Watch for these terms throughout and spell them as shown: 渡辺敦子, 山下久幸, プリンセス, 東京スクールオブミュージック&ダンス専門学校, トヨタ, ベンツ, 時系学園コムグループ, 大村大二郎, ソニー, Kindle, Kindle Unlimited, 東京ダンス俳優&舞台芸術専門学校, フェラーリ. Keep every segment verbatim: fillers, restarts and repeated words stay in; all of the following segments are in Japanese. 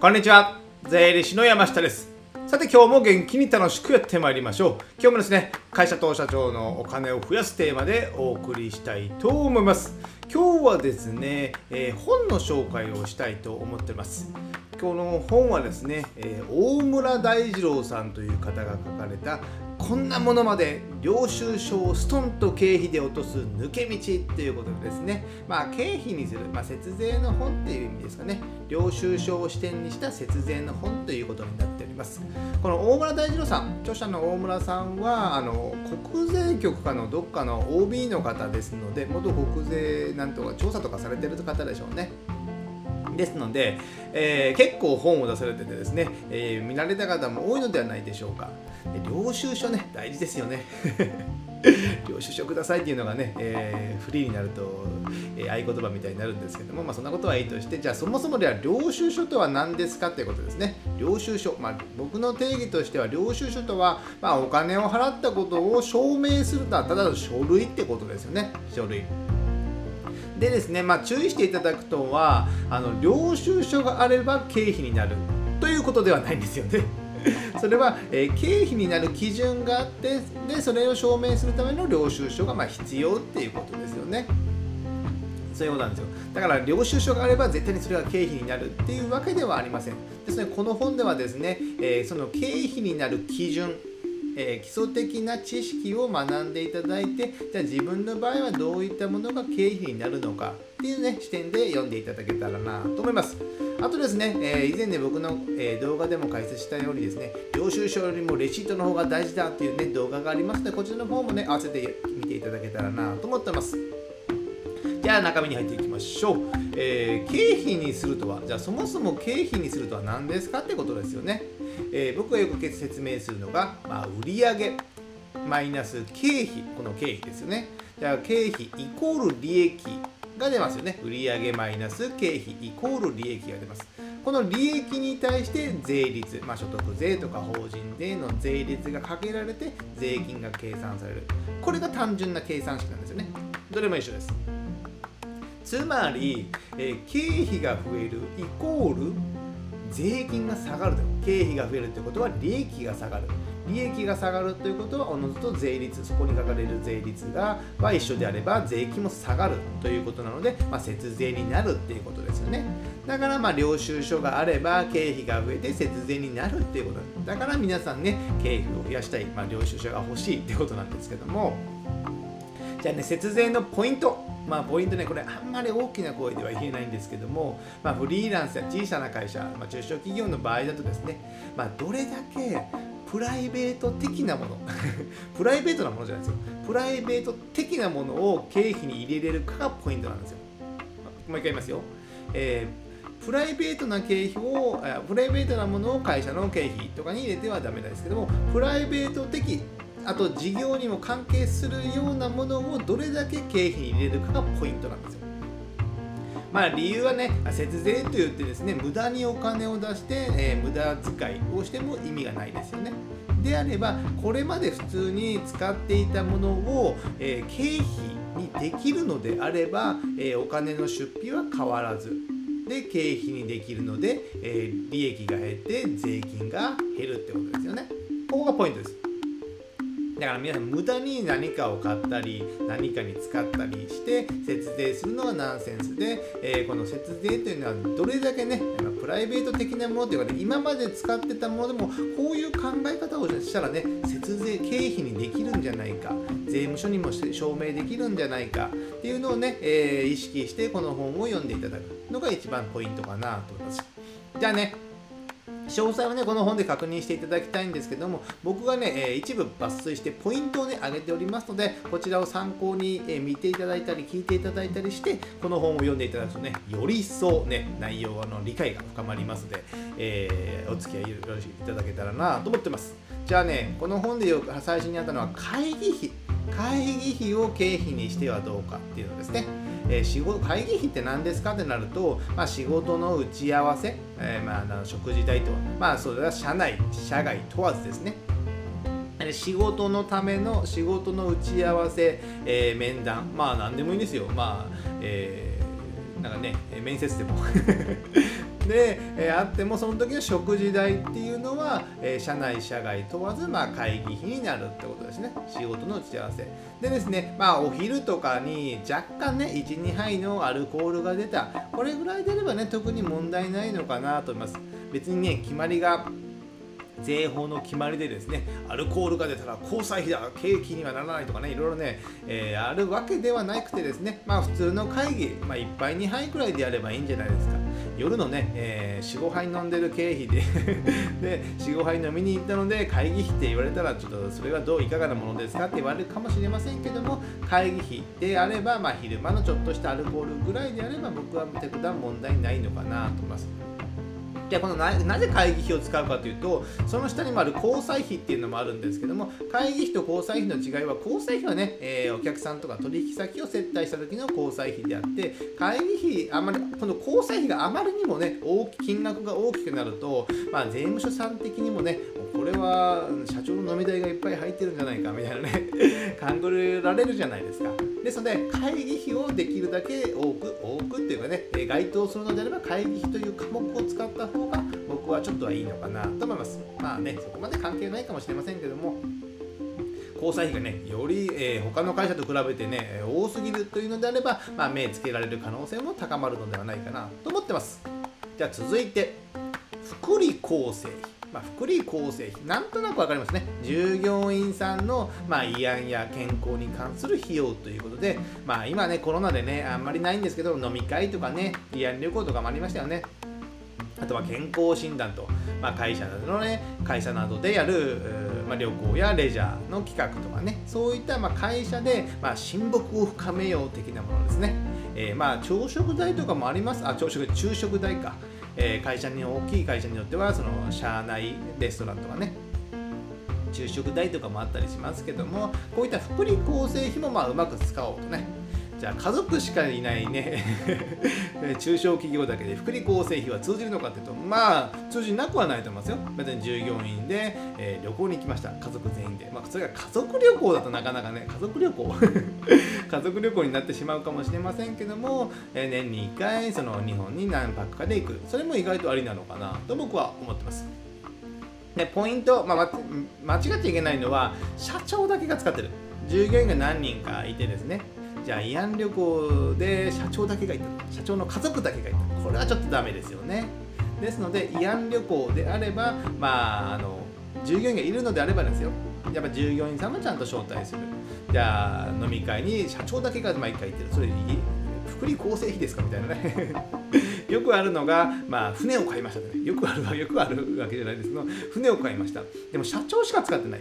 こんにちは、税理士の山下です。さて今日も元気に楽しくやってまいりましょう。今日もですね、会社と社長のお金を増やすテーマでお送りしたいと思います。今日はですね、えー、本の紹介をしたいと思っています。この本はですね、えー、大村大二郎さんという方が書かれたこんなものまで領収書をストンと経費で落とす抜け道っていうことですね。まあ経費にする、まあ、節税の本っていう意味ですかね。領収書を視点にした節税の本ということになっております。この大村大二郎さん、著者の大村さんはあの国税局かのどっかの オービー の方ですので、元国税なんとか調査とかされてる方でしょうね。ですので、えー、結構本を出されててですね、えー、見られた方も多いのではないでしょうか。領収書ね、大事ですよね。領収書くださいっていうのがね、えー、フリーになると、えー、合言葉みたいになるんですけども、まあ、そんなことはいいとして、じゃあそもそもでは領収書とは何ですかっていうことですね。領収書、まあ、僕の定義としては領収書とは、まあ、お金を払ったことを証明するのはただの書類ってことですよね。書類でですね、まあ、注意していただくとは、あの領収書があれば経費になるということではないんですよね。それは、えー、経費になる基準があって、でそれを証明するための領収書がまあ必要っていうことですよね。そういうことなんですよ。だから領収書があれば絶対にそれが経費になるっていうわけではありません。ですのでこの本ではですね、えー、その経費になる基準、えー、基礎的な知識を学んでいただいて、じゃあ自分の場合はどういったものが経費になるのかっていうね、視点で読んでいただけたらなと思います。あとですね、えー、以前ね、僕の、えー、動画でも解説したようにですね、領収書よりもレシートの方が大事だっていうね、動画がありますので、こちらの方もね、合わせて見ていただけたらなと思ってます。じゃあ中身に入っていきましょう。えー、経費にするとは、じゃあそもそも経費にするとは何ですかってことですよね。えー、僕がよく説明するのが、まあ、売上マイナス経費、この経費ですよね。じゃあ経費イコール利益が出ますよね。売上マイナス経費イコール利益が出ます。この利益に対して税率、まあ、所得税とか法人税の税率がかけられて税金が計算される。これが単純な計算式なんですよね。どれも一緒です。つまり、えー、経費が増えるイコール税金が下がる。経費が増えるということは利益が下がる。利益が下がるということはおのずと税率、そこにかかれる税率がは一緒であれば税金も下がるということなので、まあ、節税になるっていうことですよね。だからまあ領収書があれば経費が増えて節税になるっていうことだから、皆さんね、経費を増やしたい、まあ、領収書が欲しいってことなんですけども、じゃあね、節税のポイント、まあポイントね、これあんまり大きな声では言えないんですけども、まあ、フリーランスや小さな会社、まあ、中小企業の場合だとですね、まあ、どれだけプライベート的なものプライベートなものじゃないですよ、プライベート的なものを経費に入れれるかがポイントなんですよ。もう一回言いますよ。えー、プライベートな経費をプライベートなものを会社の経費とかに入れてはダメなんですけども、プライベート的、あと事業にも関係するようなものをどれだけ経費に入れるかがポイントなんですよ。まあ理由はね、節税といってですね、無駄にお金を出して、えー、無駄遣いをしても意味がないですよね。であれば、これまで普通に使っていたものを、えー、経費にできるのであれば、えー、お金の出費は変わらずで経費にできるので、えー、利益が減って税金が減るってことですよね。ここがポイントです。だから皆さん、無駄に何かを買ったり何かに使ったりして節税するのはナンセンスで、えー、この節税というのはどれだけね、プライベート的なものというかね、今まで使ってたものでもこういう考え方をしたらね、節税、経費にできるんじゃないか、税務署にも証明できるんじゃないかっていうのをね、えー、意識してこの本を読んでいただくのが一番ポイントかなと思います。じゃあね、詳細はね、この本で確認していただきたいんですけども、僕がね、えー、一部抜粋してポイントをね、上げておりますので、こちらを参考に、えー、見ていただいたり聞いていただいたりして、この本を読んでいただくとね、より一層ね、内容の理解が深まりますので、えー、お付き合いよろしくいただけたらなと思ってます。じゃあね、この本でよく最初にあったのは会議費会議費を経費にしてはどうかっていうのですね。えー、仕事会議費って何ですかってなると、まあ、仕事の打ち合わせ、えー、まあ食事代と、まあ、それは社内社外問わずですね、仕事のための仕事の打ち合わせ、えー、面談、まあ何でもいいんですよ。まあ、えー、なんかね、面接でもで、えー、あってもその時の食事代っていうのは、えー、社内社外問わず、まあ、会議費になるってことですね。仕事の打ち合わせでですね、まあ、お昼とかに若干ね いち、に 杯のアルコールが出た、これぐらい出ればね特に問題ないのかなと思います。別にね決まりが税法の決まりでですね、アルコールが出たら交際費だ、刑期にはならないとかね、いろいろね、えー、あるわけではなくてですね、まあ普通の会議、まあいっ杯に杯くらいでやればいいんじゃないですか。夜のね、えー、よん、ご 杯飲んでる経費でで、よん、ご 杯飲みに行ったので会議費って言われたらちょっとそれはどういかがなものですかって言われるかもしれませんけども、会議費であれば、まあ昼間のちょっとしたアルコールぐらいであれば僕は普段問題ないのかなと思います。でこの な, なぜ会議費を使うかというと、その下にもある交際費っていうのもあるんですけども、会議費と交際費の違いは、交際費はね、えー、お客さんとか取引先を接待した時の交際費であって、会議費あまりこの交際費があまりにもね大き金額が大きくなると、まあ、税務署さん的にもねこれは社長の飲み代がいっぱい入ってるんじゃないかみたいなね勘ぐられるじゃないですか。ですので会議費をできるだけ多く多くっていうかね、該当するのであれば会議費という科目を使った方が僕はちょっとはいいのかなと思います。まあねそこまで関係ないかもしれませんけども、交際費がねより、えー、他の会社と比べてね多すぎるというのであれば、まあ、目つけられる可能性も高まるのではないかなと思ってます。じゃあ続いて福利厚生費。まあ、福利厚生費、なんとなく分かりますね。従業員さんの、まあ、慰安や健康に関する費用ということで、まあ、今ね、コロナでね、あんまりないんですけど、飲み会とかね、慰安旅行とかもありましたよね。あとは健康診断と、まあ、会社などのね、会社などでやる、まあ、旅行やレジャーの企画とかね、そういった、まあ、会社で、まあ、親睦を深めよう的なものですね。えー、まあ、朝食代とかもあります。あ、朝食、昼食代か。会社に大きい会社によってはその社内レストランとかね昼食代とかもあったりしますけども、こういった福利厚生費もまあうまく使おうとね。じゃあ家族しかいないね中小企業だけで福利厚生費は通じるのかっていうと、まあ通じなくはないと思いますよ。別に従業員で、えー、旅行に行きました、家族全員で、まあ、それが家族旅行だとなかなかね家族旅行家族旅行になってしまうかもしれませんけども、えー、年にいっかいその日本に何泊かで行く、それも意外とありなのかなと僕は思ってます。でポイント、まあ、間違っちゃいけないのは社長だけが使ってる。従業員が何人かいてですね、じゃあ慰安旅行で社長だけがいた、社長の家族だけがいた、これはちょっとダメですよね。ですので慰安旅行であれば、まああの従業員がいるのであればですよ、やっぱ従業員さんもちゃんと招待する。じゃあ飲み会に社長だけが毎回行ってる、それ福利厚生費ですかみたいなねよくあるのが、まあ、船を買いましたね。よくあるはよくあるわけじゃないですけど、船を買いました、でも社長しか使ってない、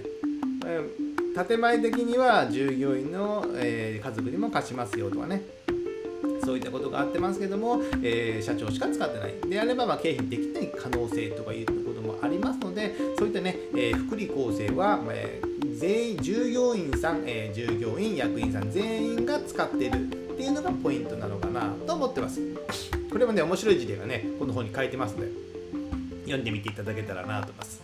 えー建前的には従業員の、えー、家族にも貸しますよとかね、そういったことがあってますけども、えー、社長しか使ってないであれば、まあ、経費できない可能性とかいうこともありますので、そういったね、えー、福利厚生は、えー、全員従業員さん、えー、従業員役員さん全員が使っているっていうのがポイントなのかなと思ってます。これもね面白い事例がねこの本に書いてますので読んでみていただけたらなと思います。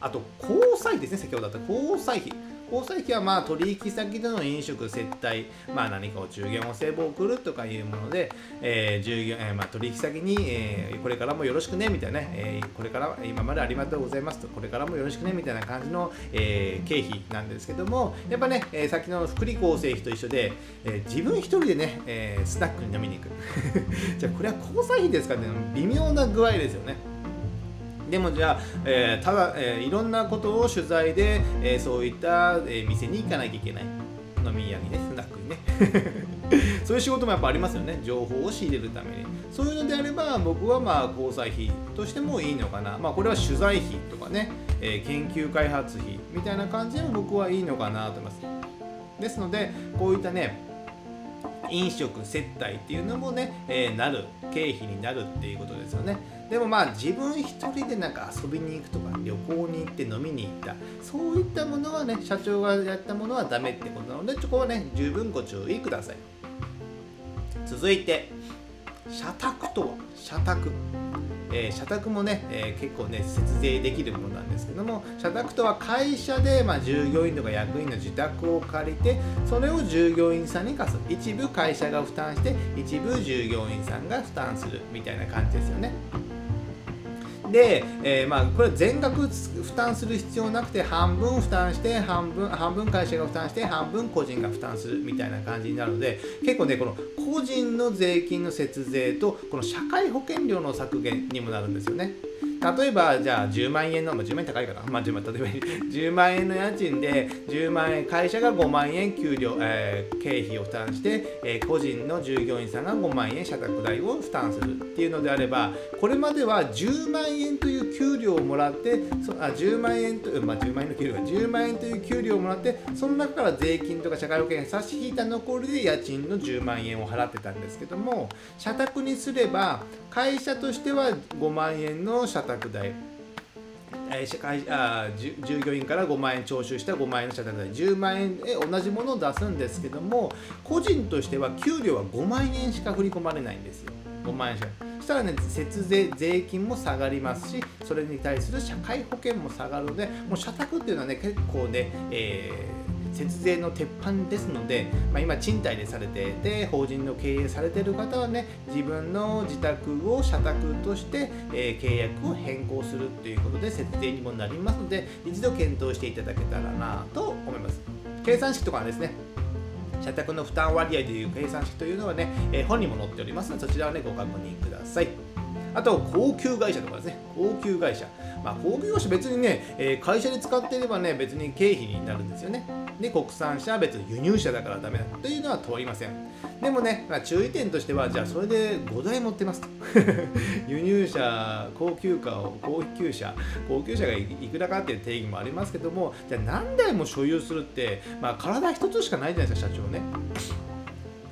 あと交際費ですね。先ほどあった交際費、交際費はまあ取引先での飲食接待、まあ、何かお中元お歳暮を送るとかいうもので、えー従業えー、まあ取引先に、えー、これからもよろしくねみたいな、えー、これから今までありがとうございますとこれからもよろしくねみたいな感じの、えー、経費なんですけども、やっぱね、えー、さっきの福利厚生費と一緒で、えー、自分一人でね、えー、スナックに飲みに行くじゃあこれは交際費ですかね、微妙な具合ですよね。でもじゃあ、えーただえー、いろんなことを取材で、えー、そういった、えー、店に行かなきゃいけない、飲み屋にねスナックにねそういう仕事もやっぱありますよね。情報を仕入れるためにそういうのであれば僕はまあ交際費としてもいいのかな、まあ、これは取材費とかね、えー、研究開発費みたいな感じでも僕はいいのかなと思います。ですのでこういったね飲食接待っていうのもね、えー、なる経費になるっていうことですよね。でもまあ自分一人でなんか遊びに行くとか旅行に行って飲みに行った、そういったものはね社長がやったものはダメってことなので、そこはね十分ご注意ください。続いて社宅とは社宅、えー、社宅もね、えー、結構ね節税できるものなんですけども、社宅とは会社で、まあ、従業員とか役員の自宅を借りてそれを従業員さんに貸す、一部会社が負担して一部従業員さんが負担するみたいな感じですよね。で、えー、まあこれ全額負担する必要なくて、半分負担して半分半分会社が負担して半分個人が負担するみたいな感じになるので、結構ねこの個人の税金の節税とこの社会保険料の削減にもなるんですよね。例えばじゃあじゅうまんえんの、まあ、じゅうまんえん高いから、まあ、じゅうまん例えばじゅうまんえんの家賃でじゅうまんえん会社がごまんえん給料、えー、経費を負担して、えー、個人の従業員さんがごまんえん社宅代を負担するっていうのであれば、これまではじゅうまんえんという給料をもらってそあじゅうまんえんと、まあ、じゅうまんえんの給料がじゅうまんえんという給料をもらって、その中から税金とか社会保険差し引いた残りで家賃のじゅうまんえんを払ってたんですけども、社宅にすれば会社としてはごまんえんの社宅社宅代、えー、社会あ従業員からごまんえん徴収したごまんえんの社宅代じゅうまんえんで同じものを出すんですけども、個人としては給料はごまんえんしか振り込まれないんですよ。ごまんえんしか。そしたらね、節税税金も下がりますし、それに対する社会保険も下がるので、もう社宅っていうのはね結構ね、えー節税の鉄板ですので、まあ、今賃貸でされていて法人の経営されている方はね、自分の自宅を社宅として、えー、契約を変更するということで節税にもなりますので、一度検討していただけたらなと思います。計算式とかはですね、社宅の負担割合という計算式というのはね、えー、本にも載っておりますので、そちらはねご確認ください。あと高級会社とかですね、高級会社、まあ、高級会社別にね、えー、会社で使っていればね別に経費になるんですよね。で国産車は別に輸入車だからダメだというのは通りません。でもね、まあ、注意点としては、じゃあそれでごだい持ってますと輸入車、高級車を高級車高級車がいくらかっていう定義もありますけども、じゃあ何台も所有するって、まあ、体一つしかないじゃないですか、社長ね。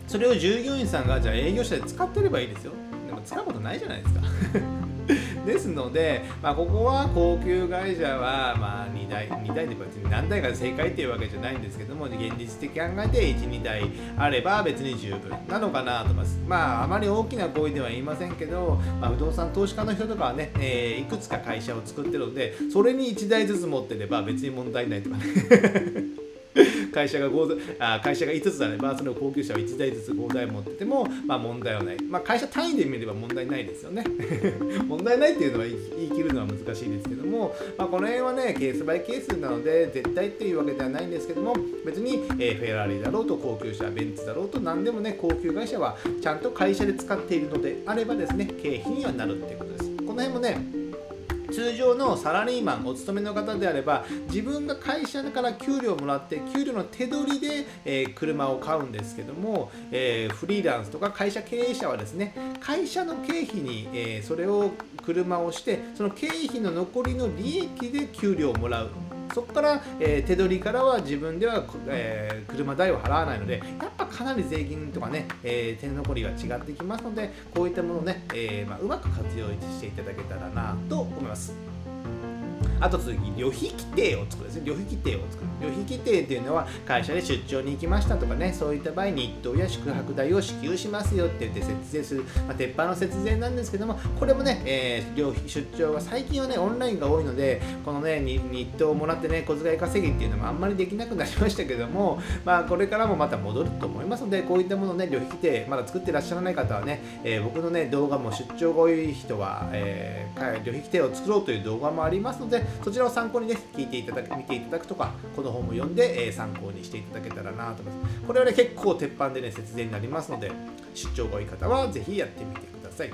それを従業員さんがじゃあ営業車で使ってればいいですよ。でも使うことないじゃないですかですので、まあ、ここは高級会社は、まあ、にだい、にだいで別に何台が正解っていうわけじゃないんですけども、現実的に考えていち、にだいあれば別に十分なのかなと思います。まあ、あまり大きな声では言いませんけど、まあ、不動産投資家の人とかはね、えー、いくつか会社を作ってるので、それにいちだいずつ持ってれば別に問題ないとかね会社がいつつあれば、その高級車をいちだいずつごだい持ってても、まあ、問題はない、まあ、会社単位で見れば問題ないですよね問題ないっていうのは言い切るのは難しいですけども、まあ、この辺はねケースバイケースなので絶対っていうわけではないんですけども、別に、えー、フェラーリだろうと高級車ベンツだろうと何でもね、高級会社はちゃんと会社で使っているのであればですね、経費にはなるっていうことです。この辺もね、通常のサラリーマンお勤めの方であれば、自分が会社から給料をもらって給料の手取りで、えー、車を買うんですけども、えー、フリーランスとか会社経営者はですね、会社の経費に、えー、それを車をして、その経費の残りの利益で給料をもらう。そこから、えー、手取りからは自分では、えー、車代を払わないので、やっぱかなり税金とかね、えー、手残りが違ってきますので、こういったものをね、えーまあ、うまく活用していただけたらなと思います。あと次、旅費規定を作るですね。旅費規定を作る。旅費規定というのは、会社で出張に行きましたとかね、そういった場合、日当や宿泊代を支給しますよって言って節税する、まあ、鉄板の節税なんですけども、これもね、えー、旅費、出張は最近はね、オンラインが多いので、このね、日当をもらってね、小遣い稼ぎっていうのもあんまりできなくなりましたけども、まあ、これからもまた戻ると思いますので、こういったものをね、旅費規定、まだ作ってらっしゃらない方はね、えー、僕のね、動画も出張が多い人は、えー、旅費規定を作ろうという動画もありますので、そちらを参考にね、聞いていただく、見ていただくとか、この本も読んで、えー、参考にしていただけたらなと思います。これはね、結構鉄板でね、節税になりますので、出張が多い方はぜひやってみてください。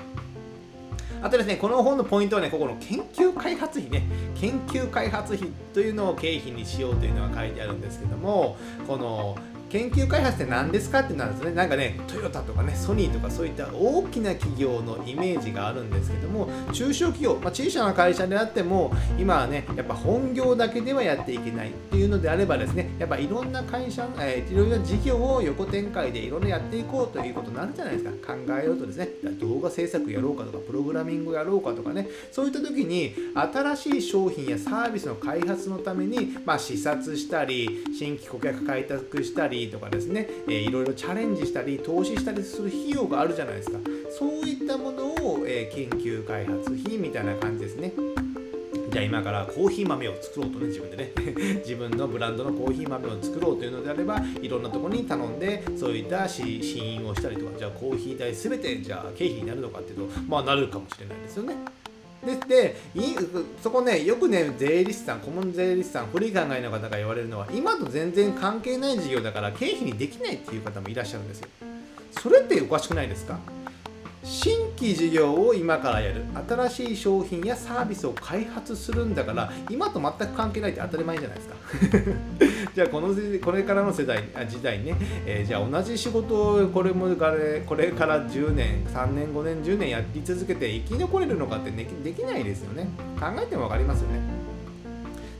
あとですね、この本のポイントはね、ここの研究開発費ね、研究開発費というのを経費にしようというのが書いてあるんですけども、この研究開発って何ですかってなんですね。なんかね、トヨタとかね、ソニーとかそういった大きな企業のイメージがあるんですけども、中小企業、まあ、小さな会社であっても、今はね、やっぱ本業だけではやっていけないっていうのであればですね、やっぱいろんな会社、えー、いろいろな事業を横展開でいろいろやっていこうということになるじゃないですか。考えようとですね、動画制作やろうかとか、プログラミングやろうかとかね、そういった時に新しい商品やサービスの開発のために、まあ、視察したり、新規顧客開拓したり、とかですね、えー、いろいろチャレンジしたり投資したりする費用があるじゃないですか。そういったものを、えー、研究開発費みたいな感じですね。じゃあ今からコーヒー豆を作ろうとね、自分でね自分のブランドのコーヒー豆を作ろうというのであれば、いろんなところに頼んでそういった試飲をしたりとか、じゃあコーヒー代全てじゃあ経費になるのかっていうと、まあなるかもしれないですよね。で, でそこね、よくね、税理士さん、顧問税理士さん、古い考えの方が言われるのは、今と全然関係ない事業だから経費にできないっていう方もいらっしゃるんですよ。それっておかしくないですか？新規事業を今からやる、新しい商品やサービスを開発するんだから、今と全く関係ないって当たり前じゃないですか。じゃあこのこれからの世代あ時代ね、えー、じゃあ同じ仕事をこれもこれからじゅうねん、さんねん、ごねん、じゅうねんやり続けて生き残れるのかってでき、できないですよね。考えても分かりますよね。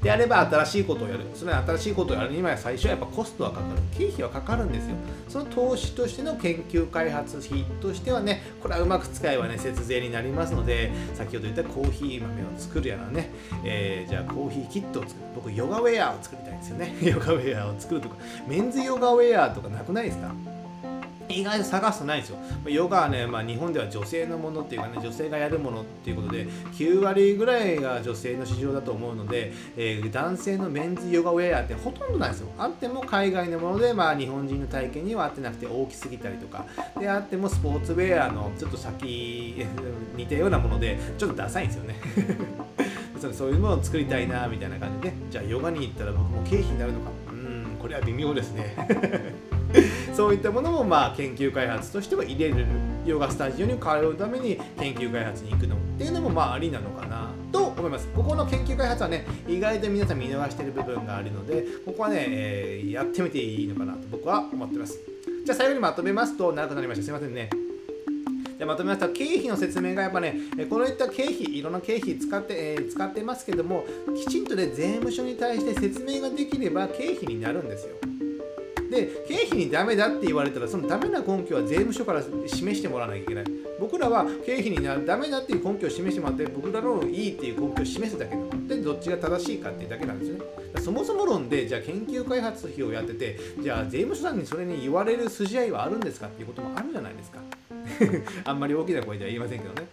であれば新しいことをやる、それは新しいことをやるには最初はやっぱコストはかかる、経費はかかるんですよ。その投資としての研究開発費としてはね、これはうまく使えばね、節税になりますので、先ほど言ったコーヒー豆を作るやらね、えー、じゃあコーヒーキットを作る、僕ヨガウェアを作りたいんですよね。ヨガウェアを作るとか、メンズヨガウェアとかなくないですか？意外と探すとないんですよ。ヨガはね、まあ、日本では女性のものっていうかね、女性がやるものっていうことで、きゅうわりぐらいが女性の市場だと思うので、えー、男性のメンズヨガウェアってほとんどないんですよ。あっても海外のもので、まあ、日本人の体験には合ってなくて大きすぎたりとか、であってもスポーツウェアのちょっと先似たようなもので、ちょっとダサいんですよね。そういうものを作りたいなみたいな感じで、ね、じゃあヨガに行ったらもう経費になるのか、うーん、これは微妙ですね。そういったものもまあ研究開発としては入れる、ヨガスタジオに通うために研究開発に行くのっていうのもまあありなのかなと思います。ここの研究開発はね、意外と皆さん見逃している部分があるので、ここはね、えー、やってみていいのかなと僕は思ってます。じゃあ最後にまとめますと、長くなりました、すいませんね。じゃあまとめました。経費の説明がやっぱね、このいった経費、いろんな経費使って、えー、使ってますけども、きちんとね、税務署に対して説明ができれば経費になるんですよ。で、経費にダメだって言われたら、そのダメな根拠は税務署から示してもらわなきゃいけない。僕らは経費にダメだっていう根拠を示してもらって、僕らのいいっていう根拠を示すだけなので、どっちが正しいかっていうだけなんですよね。そもそも論で、じゃあ研究開発費をやってて、じゃあ税務署さんにそれに言われる筋合いはあるんですかっていうこともあるじゃないですか。あんまり大きな声じゃ言いませんけどね。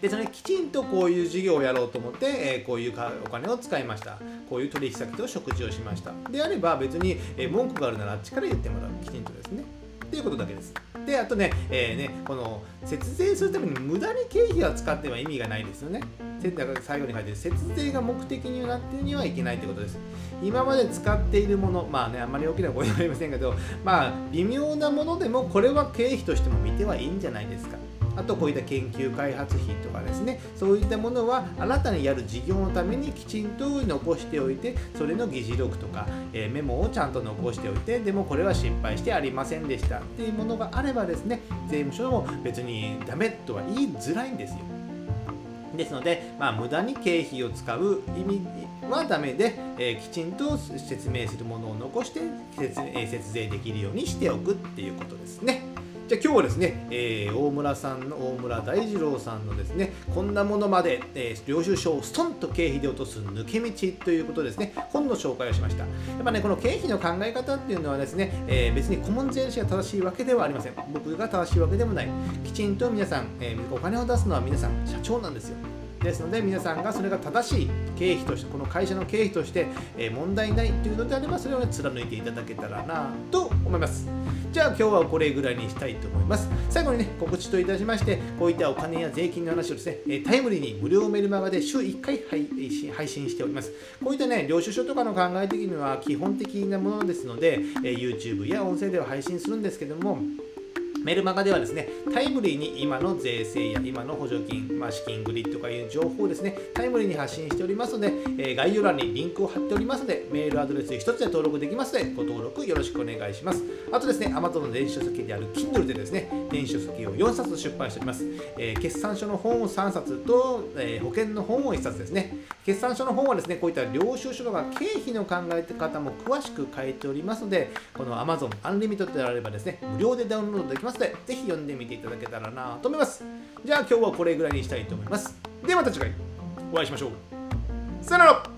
でそれきちんとこういう事業をやろうと思って、えー、こういうお金を使いました。こういう取引先と食事をしました。であれば別に、えー、文句があるならあっちから言ってもらう。きちんとですね。っていうことだけです。で、あとね、えー、ね、この節税するために無駄に経費は使っては意味がないですよね。最後に書いてる節税が目的になってにはいけないということです。今まで使っているもの、まあね、あんまり大きな声はありませんけど、まあ微妙なものでもこれは経費としても見てはいいんじゃないですか。あとこういった研究開発費とかですね、そういったものは新たにやる事業のためにきちんと残しておいて、それの議事録とか、えー、メモをちゃんと残しておいて、でもこれは失敗してありませんでしたっていうものがあればですね、税務署も別にダメとは言いづらいんですよ。ですので、まあ、無駄に経費を使う意味はダメで、えー、きちんと説明するものを残して 節,、えー、節税できるようにしておくっていうことですね。じゃあ今日はですね、えー、大村さんの大村大二郎さんのですね、こんなものまで、えー、領収書をストンと経費で落とす抜け道ということですね、本の紹介をしました。やっぱね、この経費の考え方っていうのはですね、えー、別に顧問税理士が正しいわけではありません。僕が正しいわけでもない。きちんと皆さん、えー、お金を出すのは皆さん社長なんですよ。ですので皆さんがそれが正しい経費として、この会社の経費として、えー、問題ないというのであれば、それを、ね、貫いていただけたらなと思います。じゃあ今日はこれぐらいにしたいと思います。最後にね、告知といたしまして、こういったお金や税金の話をですね、タイムリーに無料メルマガで週いっかい配信しております。こういったね、領収書とかの考え的には基本的なものですので、YouTube や音声では配信するんですけども、メルマガではですね、タイムリーに今の税制や今の補助金、まあ、資金繰りとかいう情報をですね、タイムリーに発信しておりますので、えー、概要欄にリンクを貼っておりますので、メールアドレス一つで登録できますので、ご登録よろしくお願いします。あとですね、Amazon の電子書籍である Kindle でですね、電子書籍をよんさつ出版しております。えー、決算書の本をさんさつと、えー、保険の本をいっさつですね。決算書の本はですね、こういった領収書とか経費の考え方も詳しく書いておりますので、この Amazon Unlimited であればですね、無料でダウンロードできます。ぜひ読んでみていただけたらなと思います。じゃあ今日はこれぐらいにしたいと思います。ではまた次回お会いしましょう。さよなら。